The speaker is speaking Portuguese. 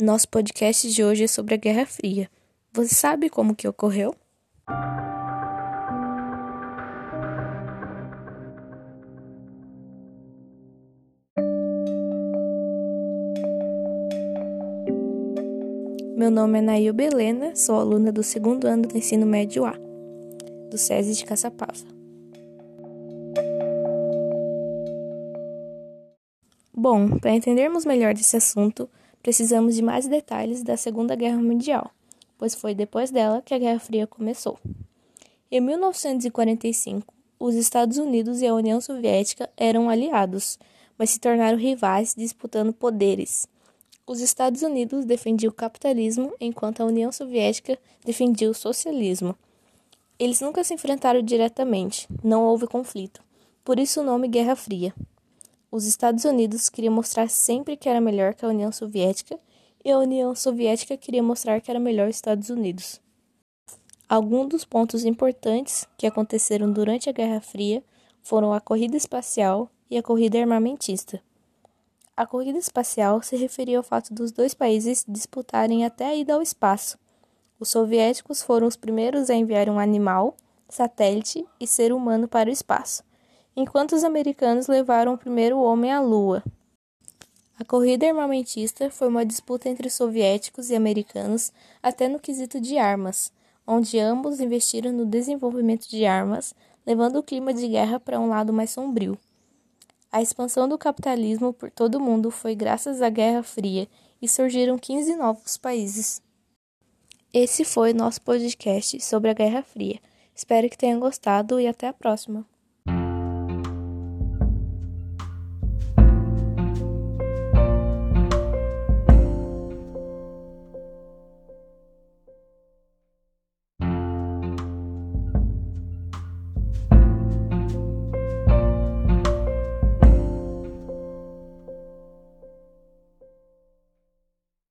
Nosso podcast de hoje é sobre a Guerra Fria. Você sabe como que ocorreu? Meu nome é Naiubi Helena, sou aluna do 2º ano do ensino médio A, do SESI de Caçapava. Bom, para entendermos melhor desse assunto, precisamos de mais detalhes da Segunda Guerra Mundial, pois foi depois dela que a Guerra Fria começou. Em 1945, os Estados Unidos e a União Soviética eram aliados, mas se tornaram rivais disputando poderes. Os Estados Unidos defendiam o capitalismo, enquanto a União Soviética defendia o socialismo. Eles nunca se enfrentaram diretamente, não houve conflito, por isso o nome Guerra Fria. Os Estados Unidos queriam mostrar sempre que era melhor que a União Soviética e a União Soviética queria mostrar que era melhor os Estados Unidos. Alguns dos pontos importantes que aconteceram durante a Guerra Fria foram a corrida espacial e a corrida armamentista. A corrida espacial se referia ao fato dos dois países disputarem até a ida ao espaço. Os soviéticos foram os primeiros a enviar um animal, satélite e ser humano para o espaço, enquanto os americanos levaram o primeiro homem à Lua. A corrida armamentista foi uma disputa entre soviéticos e americanos até no quesito de armas, onde ambos investiram no desenvolvimento de armas, levando o clima de guerra para um lado mais sombrio. A expansão do capitalismo por todo o mundo foi graças à Guerra Fria e surgiram 15 novos países. Esse foi nosso podcast sobre a Guerra Fria. Espero que tenham gostado e até a próxima!